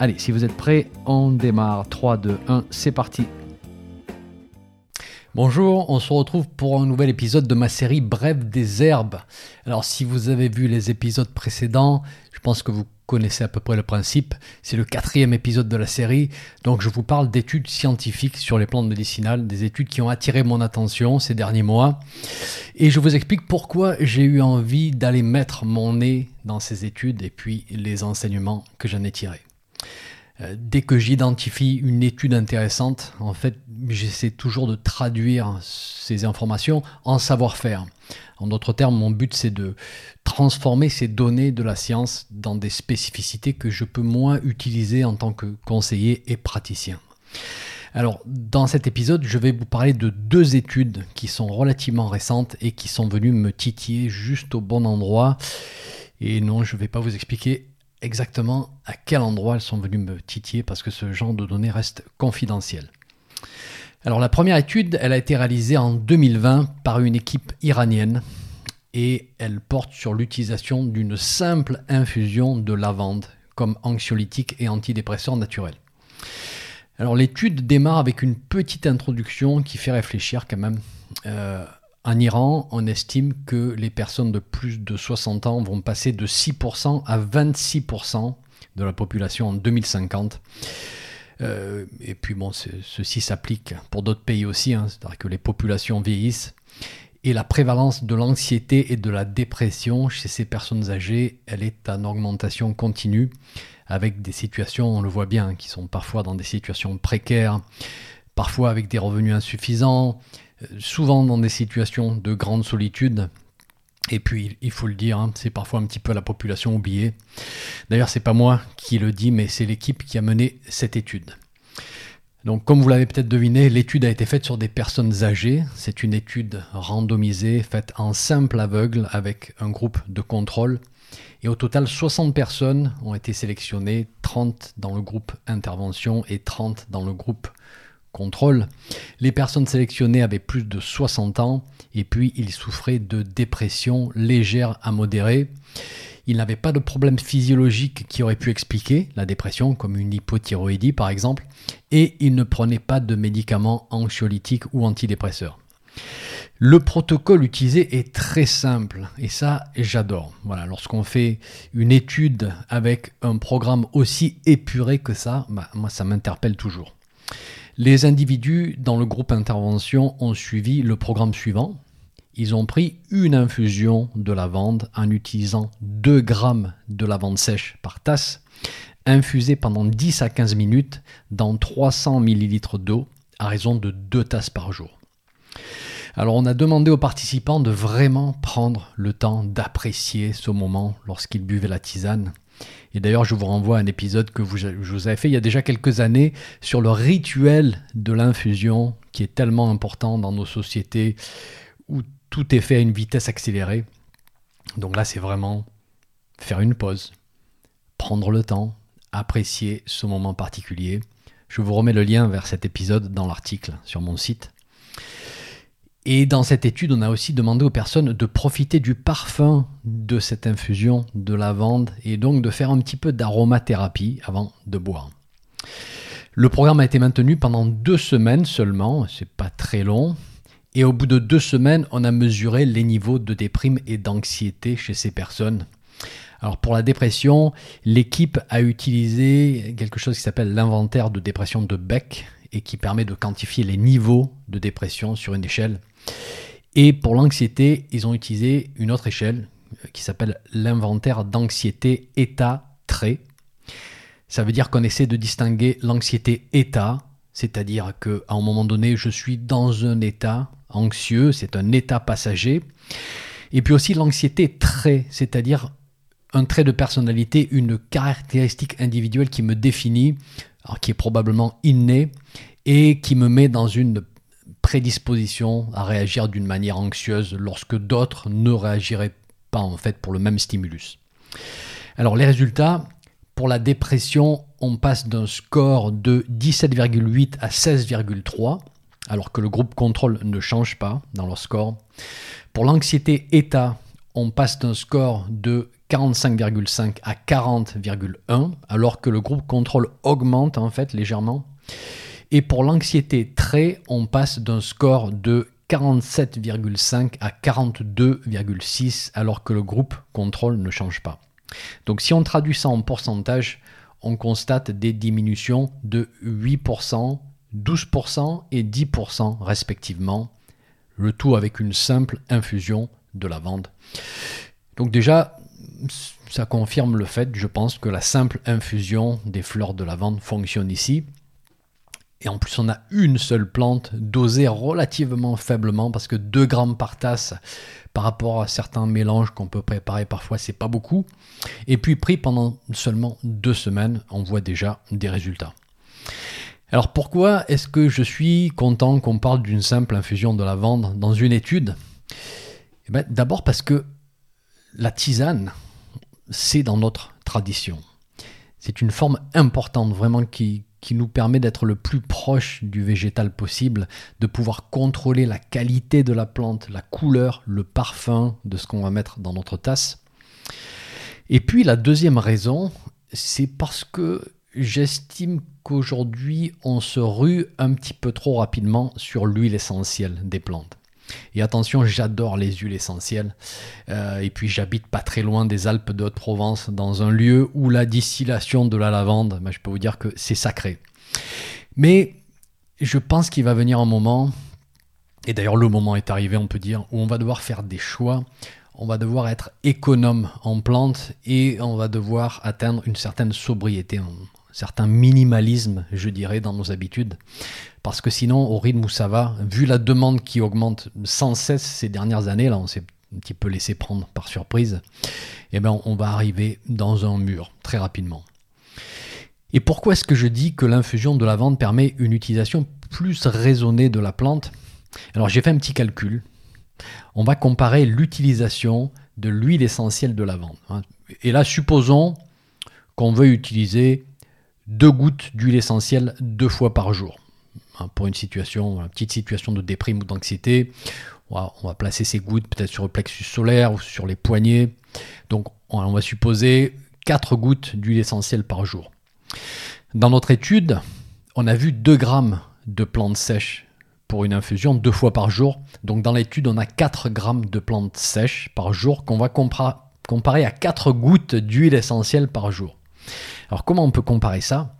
Allez, si vous êtes prêts, on démarre. 3, 2, 1, c'est parti. Bonjour, on se retrouve pour un nouvel épisode de ma série Brèves des herbes. Alors si vous avez vu les épisodes précédents, je pense que vous connaissez à peu près le principe. C'est le 4e épisode de la série. Donc je vous parle d'études scientifiques sur les plantes médicinales, des études qui ont attiré mon attention ces derniers mois. Et je vous explique pourquoi j'ai eu envie d'aller mettre mon nez dans ces études et puis les enseignements que j'en ai tirés. Dès que j'identifie une étude intéressante, en fait, j'essaie toujours de traduire ces informations en savoir-faire. En d'autres termes, mon but, c'est de transformer ces données de la science dans des spécificités que je peux moins utiliser en tant que conseiller et praticien. Alors, dans cet épisode, je vais vous parler de 2 études qui sont relativement récentes et qui sont venues me titiller juste au bon endroit. Et non, je ne vais pas vous expliquer exactement à quel endroit elles sont venues me titiller parce que ce genre de données reste confidentiel. Alors la première étude, elle a été réalisée en 2020 par une équipe iranienne et elle porte sur l'utilisation d'une simple infusion de lavande comme anxiolytique et antidépresseur naturel. Alors l'étude démarre avec une petite introduction qui fait réfléchir quand même. En Iran, on estime que les personnes de plus de 60 ans vont passer de 6% à 26% de la population en 2050. Et puis bon, ceci s'applique pour d'autres pays aussi, c'est-à-dire que les populations vieillissent. Et la prévalence de l'anxiété et de la dépression chez ces personnes âgées, elle est en augmentation continue, avec des situations, on le voit bien, qui sont parfois dans des situations précaires, parfois avec des revenus insuffisants, souvent dans des situations de grande solitude. Et puis, il faut le dire, c'est parfois un petit peu la population oubliée. D'ailleurs, c'est pas moi qui le dis, mais c'est l'équipe qui a mené cette étude. Donc, comme vous l'avez peut-être deviné, l'étude a été faite sur des personnes âgées. C'est une étude randomisée, faite en simple aveugle, avec un groupe de contrôle. Et au total, 60 personnes ont été sélectionnées, 30 dans le groupe intervention et 30 dans le groupe contrôle. Les personnes sélectionnées avaient plus de 60 ans et puis ils souffraient de dépression légère à modérée. Ils n'avaient pas de problème physiologique qui aurait pu expliquer la dépression, comme une hypothyroïdie par exemple, et ils ne prenaient pas de médicaments anxiolytiques ou antidépresseurs. Le protocole utilisé est très simple et ça, j'adore. Voilà, lorsqu'on fait une étude avec un programme aussi épuré que ça, moi ça m'interpelle toujours. Les individus dans le groupe intervention ont suivi le programme suivant. Ils ont pris une infusion de lavande en utilisant 2 grammes de lavande sèche par tasse, infusée pendant 10 à 15 minutes dans 300 ml d'eau à raison de 2 tasses par jour. Alors on a demandé aux participants de vraiment prendre le temps d'apprécier ce moment lorsqu'ils buvaient la tisane. Et d'ailleurs, je vous renvoie à un épisode que je vous avais fait il y a déjà quelques années sur le rituel de l'infusion qui est tellement important dans nos sociétés où tout est fait à une vitesse accélérée. Donc là, c'est vraiment faire une pause, prendre le temps, apprécier ce moment particulier. Je vous remets le lien vers cet épisode dans l'article sur mon site. Et dans cette étude, on a aussi demandé aux personnes de profiter du parfum de cette infusion de lavande et donc de faire un petit peu d'aromathérapie avant de boire. Le programme a été maintenu pendant 2 semaines seulement, c'est pas très long. Et au bout de 2 semaines, on a mesuré les niveaux de déprime et d'anxiété chez ces personnes. Alors pour la dépression, l'équipe a utilisé quelque chose qui s'appelle l'inventaire de dépression de Beck et qui permet de quantifier les niveaux de dépression sur une échelle. Et pour l'anxiété, ils ont utilisé une autre échelle qui s'appelle l'inventaire d'anxiété état-trait. Ça veut dire qu'on essaie de distinguer l'anxiété état, c'est-à-dire qu'à un moment donné, je suis dans un état anxieux, c'est un état passager. Et puis aussi l'anxiété trait, c'est-à-dire un trait de personnalité, une caractéristique individuelle qui me définit. alors qui est probablement inné et qui me met dans une prédisposition à réagir d'une manière anxieuse lorsque d'autres ne réagiraient pas en fait pour le même stimulus. Alors les résultats, pour la dépression, on passe d'un score de 17,8 à 16,3, alors que le groupe contrôle ne change pas dans leur score. Pour l'anxiété état, on passe d'un score de 45,5 à 40,1, alors que le groupe contrôle augmente en fait légèrement. Et pour l'anxiété trait, on passe d'un score de 47,5 à 42,6, alors que le groupe contrôle ne change pas. Donc si on traduit ça en pourcentage, on constate des diminutions de 8%, 12% et 10% respectivement, le tout avec une simple infusion de lavande. Donc déjà, ça confirme le fait, je pense, que la simple infusion des fleurs de lavande fonctionne ici. Et en plus, on a une seule plante dosée relativement faiblement, parce que 2 grammes par tasse par rapport à certains mélanges qu'on peut préparer parfois, c'est pas beaucoup. Et puis pris pendant seulement 2 semaines, on voit déjà des résultats. Alors pourquoi est-ce que je suis content qu'on parle d'une simple infusion de lavande dans une étude ? Eh bien, d'abord parce que la tisane, c'est dans notre tradition. C'est une forme importante vraiment qui nous permet d'être le plus proche du végétal possible, de pouvoir contrôler la qualité de la plante, la couleur, le parfum de ce qu'on va mettre dans notre tasse. Et puis la deuxième raison, c'est parce que j'estime qu'aujourd'hui on se rue un petit peu trop rapidement sur l'huile essentielle des plantes. Et attention, j'adore les huiles essentielles, et puis j'habite pas très loin des Alpes de Haute-Provence, dans un lieu où la distillation de la lavande, je peux vous dire que c'est sacré. Mais je pense qu'il va venir un moment, et d'ailleurs le moment est arrivé on peut dire, où on va devoir faire des choix, on va devoir être économe en plantes, et on va devoir atteindre une certaine sobriété, un certain minimalisme je dirais dans nos habitudes. Parce que sinon, au rythme où ça va, vu la demande qui augmente sans cesse ces dernières années, là on s'est un petit peu laissé prendre par surprise, eh bien on va arriver dans un mur très rapidement. Et pourquoi est-ce que je dis que l'infusion de lavande permet une utilisation plus raisonnée de la plante ? Alors j'ai fait un petit calcul. On va comparer l'utilisation de l'huile essentielle de lavande. Et là, supposons qu'on veuille utiliser 2 gouttes d'huile essentielle 2 fois par jour. Pour une petite situation de déprime ou d'anxiété, on va placer ces gouttes peut-être sur le plexus solaire ou sur les poignets. Donc on va supposer 4 gouttes d'huile essentielle par jour. Dans notre étude, on a vu 2 grammes de plantes sèches pour une infusion 2 fois par jour. Donc dans l'étude, on a 4 grammes de plantes sèches par jour qu'on va comparer à 4 gouttes d'huile essentielle par jour. Alors comment on peut comparer ça ?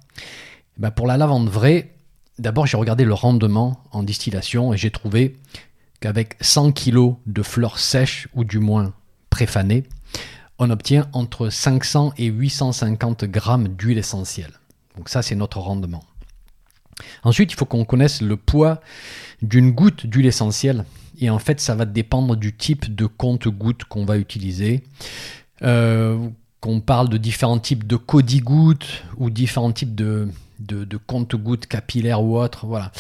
Ben pour la lavande vraie, d'abord, j'ai regardé le rendement en distillation et j'ai trouvé qu'avec 100 kg de fleurs sèches ou du moins préfanées, on obtient entre 500 et 850 g d'huile essentielle. Donc ça, c'est notre rendement. Ensuite, il faut qu'on connaisse le poids d'une goutte d'huile essentielle et en fait, ça va dépendre du type de compte-goutte qu'on va utiliser. Qu'on parle de différents types de codigouttes ou différents types de compte-gouttes capillaires ou autres, voilà.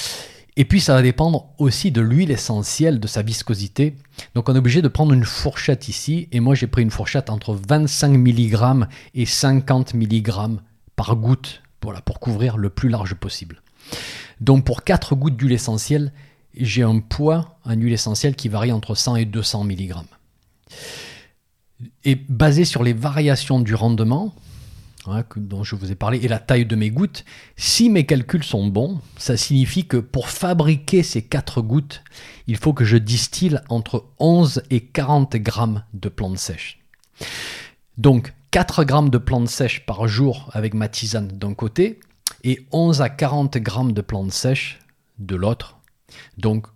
Et puis ça va dépendre aussi de l'huile essentielle, de sa viscosité. Donc on est obligé de prendre une fourchette ici, et moi j'ai pris une fourchette entre 25 mg et 50 mg par goutte, voilà, pour couvrir le plus large possible. Donc pour 4 gouttes d'huile essentielle, j'ai un poids en huile essentielle qui varie entre 100 et 200 mg. Et basé sur les variations du rendement, dont je vous ai parlé, et la taille de mes gouttes, si mes calculs sont bons, ça signifie que pour fabriquer ces 4 gouttes, il faut que je distille entre 11 et 40 grammes de plantes sèches. Donc 4 grammes de plantes sèches par jour avec ma tisane d'un côté, et 11 à 40 grammes de plantes sèches de l'autre. Donc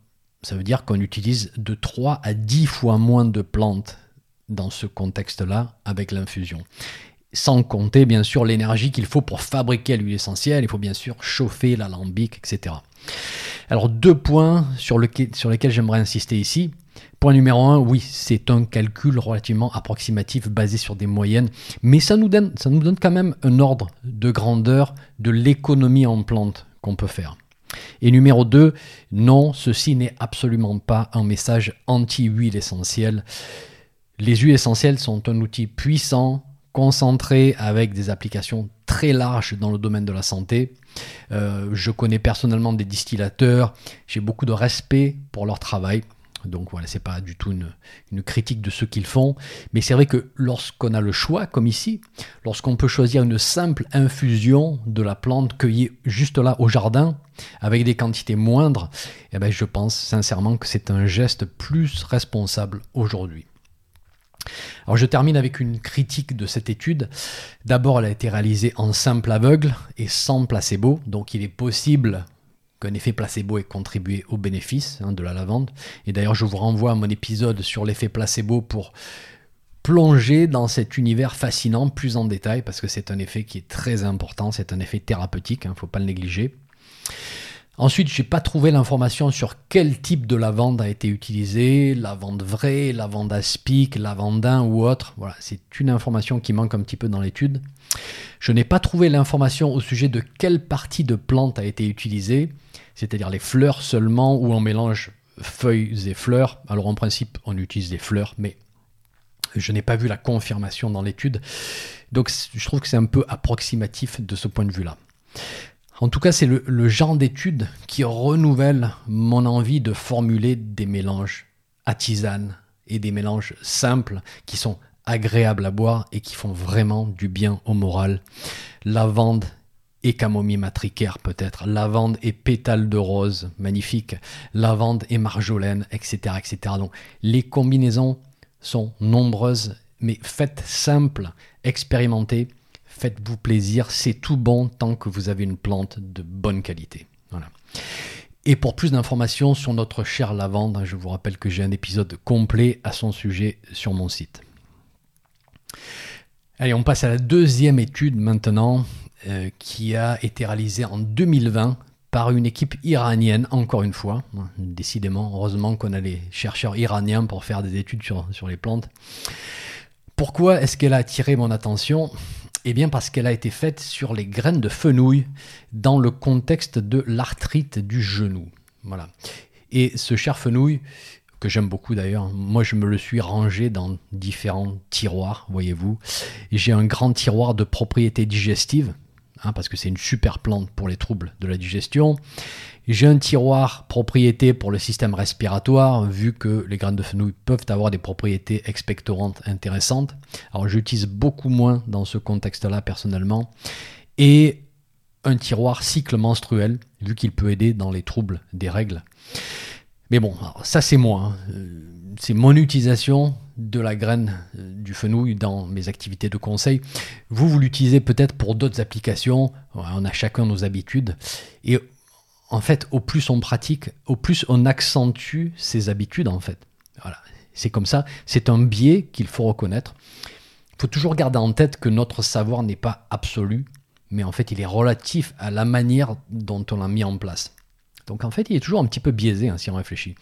ça veut dire qu'on utilise de 3 à 10 fois moins de plantes dans ce contexte-là avec l'infusion. Sans compter bien sûr l'énergie qu'il faut pour fabriquer l'huile essentielle, il faut bien sûr chauffer l'alambic, etc. Alors 2 points sur lesquels j'aimerais insister ici. Point numéro 1, oui, c'est un calcul relativement approximatif basé sur des moyennes, mais ça nous donne quand même un ordre de grandeur de l'économie en plantes qu'on peut faire. Et numéro 2, non, ceci n'est absolument pas un message anti-huile essentielle. Les huiles essentielles sont un outil puissant, concentré, avec des applications très larges dans le domaine de la santé. Je connais personnellement des distillateurs, j'ai beaucoup de respect pour leur travail. Donc voilà, c'est pas du tout une critique de ce qu'ils font, mais c'est vrai que lorsqu'on a le choix, comme ici, lorsqu'on peut choisir une simple infusion de la plante cueillie juste là au jardin, avec des quantités moindres, eh ben je pense sincèrement que c'est un geste plus responsable aujourd'hui. Alors je termine avec une critique de cette étude. D'abord, elle a été réalisée en simple aveugle et sans placebo, donc il est possible qu'un effet placebo ait contribué au bénéfice de la lavande. Et d'ailleurs, je vous renvoie à mon épisode sur l'effet placebo pour plonger dans cet univers fascinant plus en détail, parce que c'est un effet qui est très important, c'est un effet thérapeutique, faut pas le négliger. Ensuite, j'ai pas trouvé l'information sur quel type de lavande a été utilisée, lavande vraie, lavande aspic, lavandin ou autre. Voilà, c'est une information qui manque un petit peu dans l'étude. Je n'ai pas trouvé l'information au sujet de quelle partie de plante a été utilisée, c'est-à-dire les fleurs seulement ou en mélange feuilles et fleurs. Alors en principe, on utilise des fleurs, mais je n'ai pas vu la confirmation dans l'étude. Donc je trouve que c'est un peu approximatif de ce point de vue-là. En tout cas, c'est le genre d'étude qui renouvelle mon envie de formuler des mélanges à tisane et des mélanges simples qui sont agréables à boire et qui font vraiment du bien au moral. Lavande et camomille matricaire peut-être, lavande et pétales de rose, magnifique, lavande et marjolaine, etc., etc. Donc les combinaisons sont nombreuses, mais faites simples, expérimentez. Faites-vous plaisir, c'est tout bon tant que vous avez une plante de bonne qualité. Voilà. Et pour plus d'informations sur notre chère lavande, je vous rappelle que j'ai un épisode complet à son sujet sur mon site. Allez, on passe à la deuxième étude maintenant, qui a été réalisée en 2020 par une équipe iranienne, encore une fois. Décidément, heureusement qu'on a les chercheurs iraniens pour faire des études sur les plantes. Pourquoi est-ce qu'elle a attiré mon attention ? Eh bien parce qu'elle a été faite sur les graines de fenouil dans le contexte de l'arthrite du genou. Voilà. Et ce cher fenouil, que j'aime beaucoup d'ailleurs, moi je me le suis rangé dans différents tiroirs, voyez-vous. J'ai un grand tiroir de propriétés digestives, parce que c'est une super plante pour les troubles de la digestion. J'ai un tiroir propriété pour le système respiratoire, vu que les graines de fenouil peuvent avoir des propriétés expectorantes intéressantes. Alors j'utilise beaucoup moins dans ce contexte-là personnellement. Et un tiroir cycle menstruel, vu qu'il peut aider dans les troubles des règles. Mais bon, ça c'est moi, c'est mon utilisation de la graine du fenouil dans mes activités de conseil. Vous l'utilisez peut-être pour d'autres applications, on a chacun nos habitudes. Et en fait, au plus on pratique, au plus on accentue ses habitudes, en fait. Voilà, c'est comme ça, c'est un biais qu'il faut reconnaître. Il faut toujours garder en tête que notre savoir n'est pas absolu, mais en fait, il est relatif à la manière dont on l'a mis en place. Donc en fait, il est toujours un petit peu biaisé, si on réfléchit.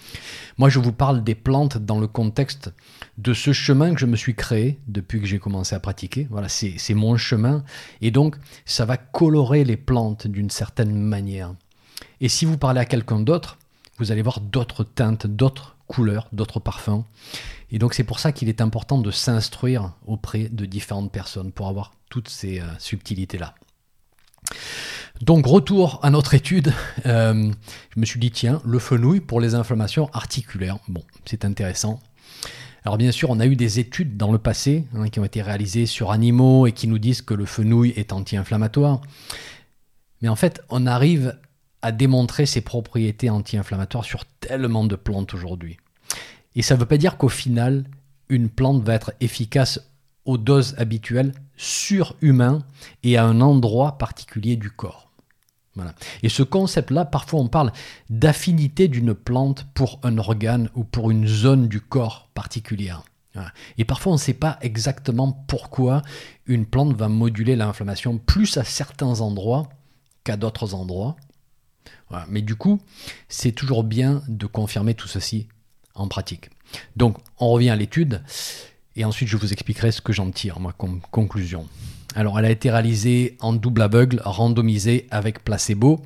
Moi, je vous parle des plantes dans le contexte de ce chemin que je me suis créé depuis que j'ai commencé à pratiquer. Voilà, c'est mon chemin. Et donc, ça va colorer les plantes d'une certaine manière. Et si vous parlez à quelqu'un d'autre, vous allez voir d'autres teintes, d'autres couleurs, d'autres parfums. Et donc c'est pour ça qu'il est important de s'instruire auprès de différentes personnes pour avoir toutes ces subtilités-là. Donc retour à notre étude, je me suis dit tiens, le fenouil pour les inflammations articulaires, bon c'est intéressant. Alors bien sûr, on a eu des études dans le passé qui ont été réalisées sur animaux et qui nous disent que le fenouil est anti-inflammatoire. Mais en fait, on arrive à démontrer ses propriétés anti-inflammatoires sur tellement de plantes aujourd'hui. Et ça ne veut pas dire qu'au final, une plante va être efficace aux doses habituelles sur humain et à un endroit particulier du corps. Voilà. Et ce concept-là, parfois on parle d'affinité d'une plante pour un organe ou pour une zone du corps particulière. Voilà. Et parfois on ne sait pas exactement pourquoi une plante va moduler l'inflammation plus à certains endroits qu'à d'autres endroits. Voilà. Mais du coup, c'est toujours bien de confirmer tout ceci en pratique. Donc, on revient à l'étude et ensuite je vous expliquerai ce que j'en tire, ma conclusion. Alors, elle a été réalisée en double aveugle, randomisée avec placebo.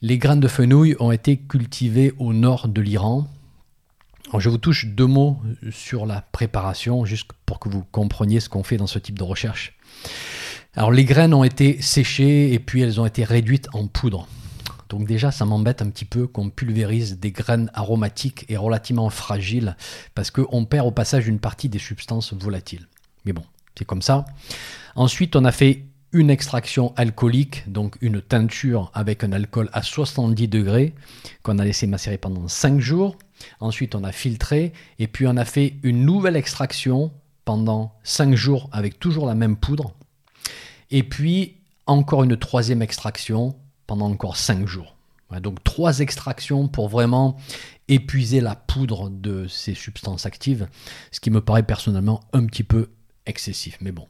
Les graines de fenouil ont été cultivées au nord de l'Iran. Alors, je vous touche deux mots sur la préparation, juste pour que vous compreniez ce qu'on fait dans ce type de recherche. Alors, les graines ont été séchées et puis elles ont été réduites en poudre. Donc déjà, ça m'embête un petit peu qu'on pulvérise des graines aromatiques et relativement fragiles parce qu'on perd au passage une partie des substances volatiles. Mais bon, c'est comme ça. Ensuite, on a fait une extraction alcoolique, donc une teinture avec un alcool à 70 degrés qu'on a laissé macérer pendant 5 jours. Ensuite, on a filtré et puis on a fait une nouvelle extraction pendant 5 jours avec toujours la même poudre. Et puis, encore une troisième extraction pendant encore 5 jours. Donc 3 extractions pour vraiment épuiser la poudre de ces substances actives, ce qui me paraît personnellement un petit peu excessif, mais bon.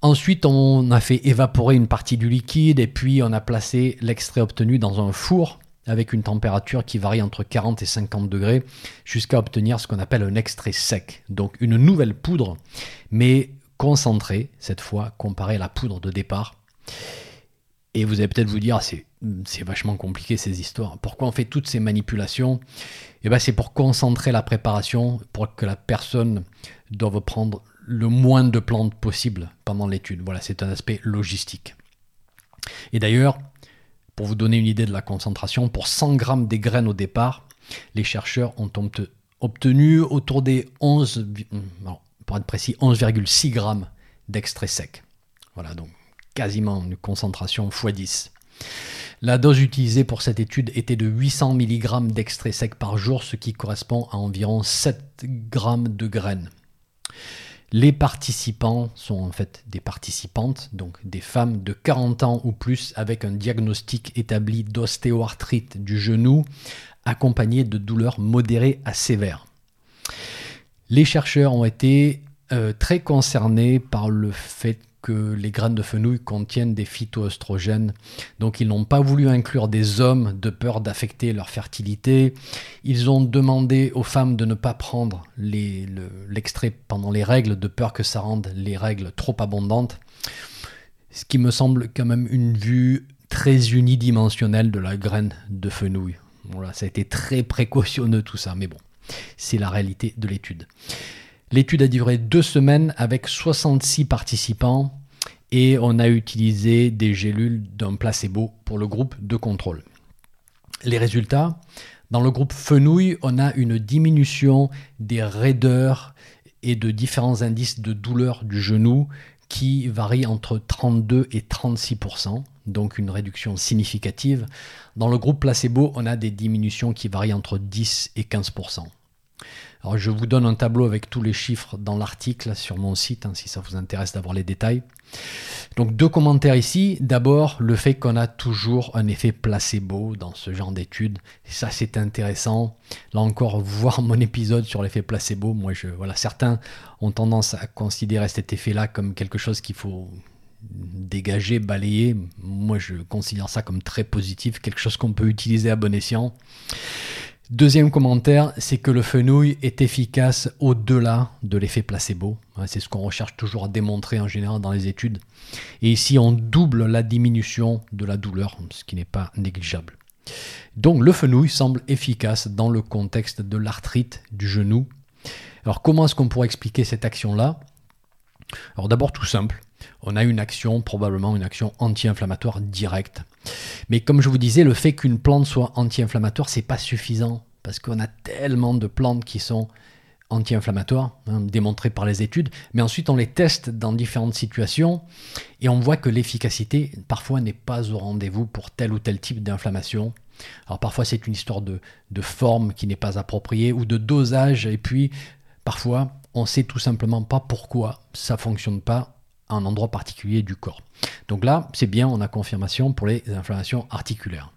Ensuite, on a fait évaporer une partie du liquide et puis on a placé l'extrait obtenu dans un four avec une température qui varie entre 40 et 50 degrés jusqu'à obtenir ce qu'on appelle un extrait sec, donc une nouvelle poudre, mais concentrée cette fois, comparée à la poudre de départ. Et vous allez peut-être vous dire, c'est vachement compliqué ces histoires. Pourquoi on fait toutes ces manipulations ? Eh bien, c'est pour concentrer la préparation, pour que la personne doive prendre le moins de plantes possible pendant l'étude. Voilà, c'est un aspect logistique. Et d'ailleurs, pour vous donner une idée de la concentration, pour 100 grammes des graines au départ, les chercheurs ont obtenu autour des 11, pour être précis, 11,6 grammes d'extrait sec. Voilà, donc quasiment une concentration x10. La dose utilisée pour cette étude était de 800 mg d'extrait sec par jour, ce qui correspond à environ 7 g de graines. Les participants sont en fait des participantes, donc des femmes de 40 ans ou plus avec un diagnostic établi d'ostéoarthrite du genou, accompagné de douleurs modérées à sévères. Les chercheurs ont été très concernés par le fait que les graines de fenouil contiennent des phytoœstrogènes. Donc ils n'ont pas voulu inclure des hommes de peur d'affecter leur fertilité. Ils ont demandé aux femmes de ne pas prendre l'extrait pendant les règles, de peur que ça rende les règles trop abondantes. Ce qui me semble quand même une vue très unidimensionnelle de la graine de fenouil. Voilà, ça a été très précautionneux tout ça, mais bon, c'est la réalité de l'étude. L'étude a duré 2 semaines avec 66 participants et on a utilisé des gélules d'un placebo pour le groupe de contrôle. Les résultats, dans le groupe fenouil, on a une diminution des raideurs et de différents indices de douleur du genou qui varient entre 32 et 36%, donc une réduction significative. Dans le groupe placebo, on a des diminutions qui varient entre 10 et 15%. Alors je vous donne un tableau avec tous les chiffres dans l'article sur mon site, si ça vous intéresse d'avoir les détails. Donc 2 commentaires ici. D'abord, le fait qu'on a toujours un effet placebo dans ce genre d'études. Ça, c'est intéressant. Là encore, voir mon épisode sur l'effet placebo. Certains ont tendance à considérer cet effet-là comme quelque chose qu'il faut dégager, balayer. Moi, je considère ça comme très positif, quelque chose qu'on peut utiliser à bon escient. Deuxième commentaire, c'est que le fenouil est efficace au-delà de l'effet placebo. C'est ce qu'on recherche toujours à démontrer en général dans les études. Et ici, on double la diminution de la douleur, ce qui n'est pas négligeable. Donc, le fenouil semble efficace dans le contexte de l'arthrite du genou. Alors, comment est-ce qu'on pourrait expliquer cette action-là ? Alors d'abord, tout simple, on a une action, probablement une action anti-inflammatoire directe. Mais comme je vous disais, le fait qu'une plante soit anti-inflammatoire, c'est pas suffisant, parce qu'on a tellement de plantes qui sont anti-inflammatoires, démontrées par les études, mais ensuite on les teste dans différentes situations, et on voit que l'efficacité, parfois, n'est pas au rendez-vous pour tel ou tel type d'inflammation. Alors parfois, c'est une histoire de forme qui n'est pas appropriée, ou de dosage, et puis, parfois, on ne sait tout simplement pas pourquoi ça ne fonctionne pas à un endroit particulier du corps. Donc là, c'est bien, on a confirmation pour les inflammations articulaires.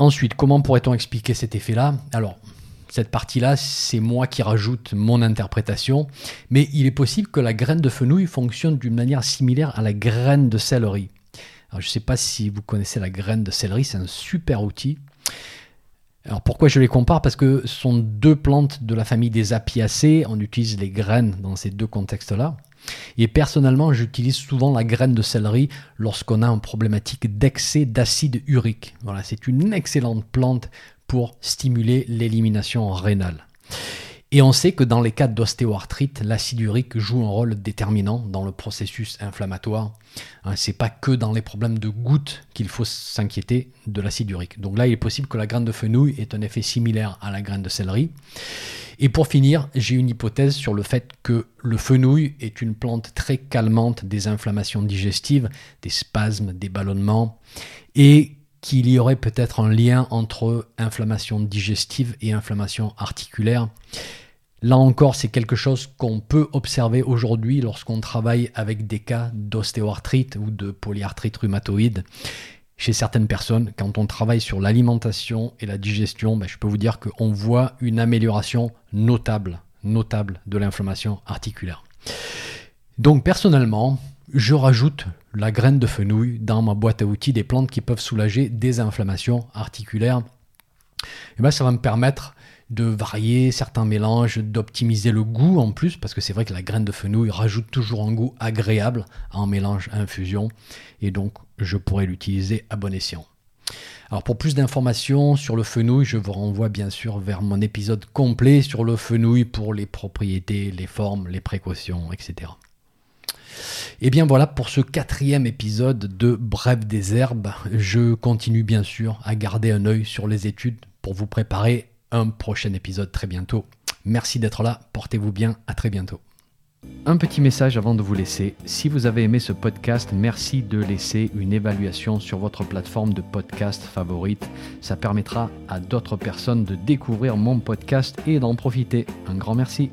Ensuite, comment pourrait-on expliquer cet effet-là ? Alors, cette partie-là, c'est moi qui rajoute mon interprétation, mais il est possible que la graine de fenouil fonctionne d'une manière similaire à la graine de céleri. Alors, je ne sais pas si vous connaissez la graine de céleri, c'est un super outil. Alors pourquoi je les compare ? Parce que ce sont deux plantes de la famille des apiacées, on utilise les graines dans ces deux contextes-là. Et personnellement, j'utilise souvent la graine de céleri lorsqu'on a une problématique d'excès d'acide urique. Voilà, c'est une excellente plante pour stimuler l'élimination rénale. Et on sait que dans les cas d'ostéoarthrite, l'acide urique joue un rôle déterminant dans le processus inflammatoire. Ce n'est pas que dans les problèmes de gouttes qu'il faut s'inquiéter de l'acide urique. Donc là, il est possible que la graine de fenouil ait un effet similaire à la graine de céleri. Et pour finir, j'ai une hypothèse sur le fait que le fenouil est une plante très calmante des inflammations digestives, des spasmes, des ballonnements, et qu'il y aurait peut-être un lien entre inflammation digestive et inflammation articulaire. Là encore, c'est quelque chose qu'on peut observer aujourd'hui lorsqu'on travaille avec des cas d'ostéoarthrite ou de polyarthrite rhumatoïde. Chez certaines personnes, quand on travaille sur l'alimentation et la digestion, je peux vous dire qu'on voit une amélioration notable de l'inflammation articulaire. Donc personnellement, je rajoute la graine de fenouil dans ma boîte à outils des plantes qui peuvent soulager des inflammations articulaires. Et ça va me permettre de varier certains mélanges, d'optimiser le goût en plus, parce que c'est vrai que la graine de fenouil rajoute toujours un goût agréable en mélange à infusion, et donc je pourrais l'utiliser à bon escient. Alors pour plus d'informations sur le fenouil, je vous renvoie bien sûr vers mon épisode complet sur le fenouil pour les propriétés, les formes, les précautions, etc. Et bien voilà pour ce 4e épisode de Brèves des herbes. Je continue bien sûr à garder un œil sur les études pour vous préparer un prochain épisode très bientôt. Merci d'être là, portez-vous bien, à très bientôt. Un petit message avant de vous laisser. Si vous avez aimé ce podcast, merci de laisser une évaluation sur votre plateforme de podcast favorite. Ça permettra à d'autres personnes de découvrir mon podcast et d'en profiter. Un grand merci.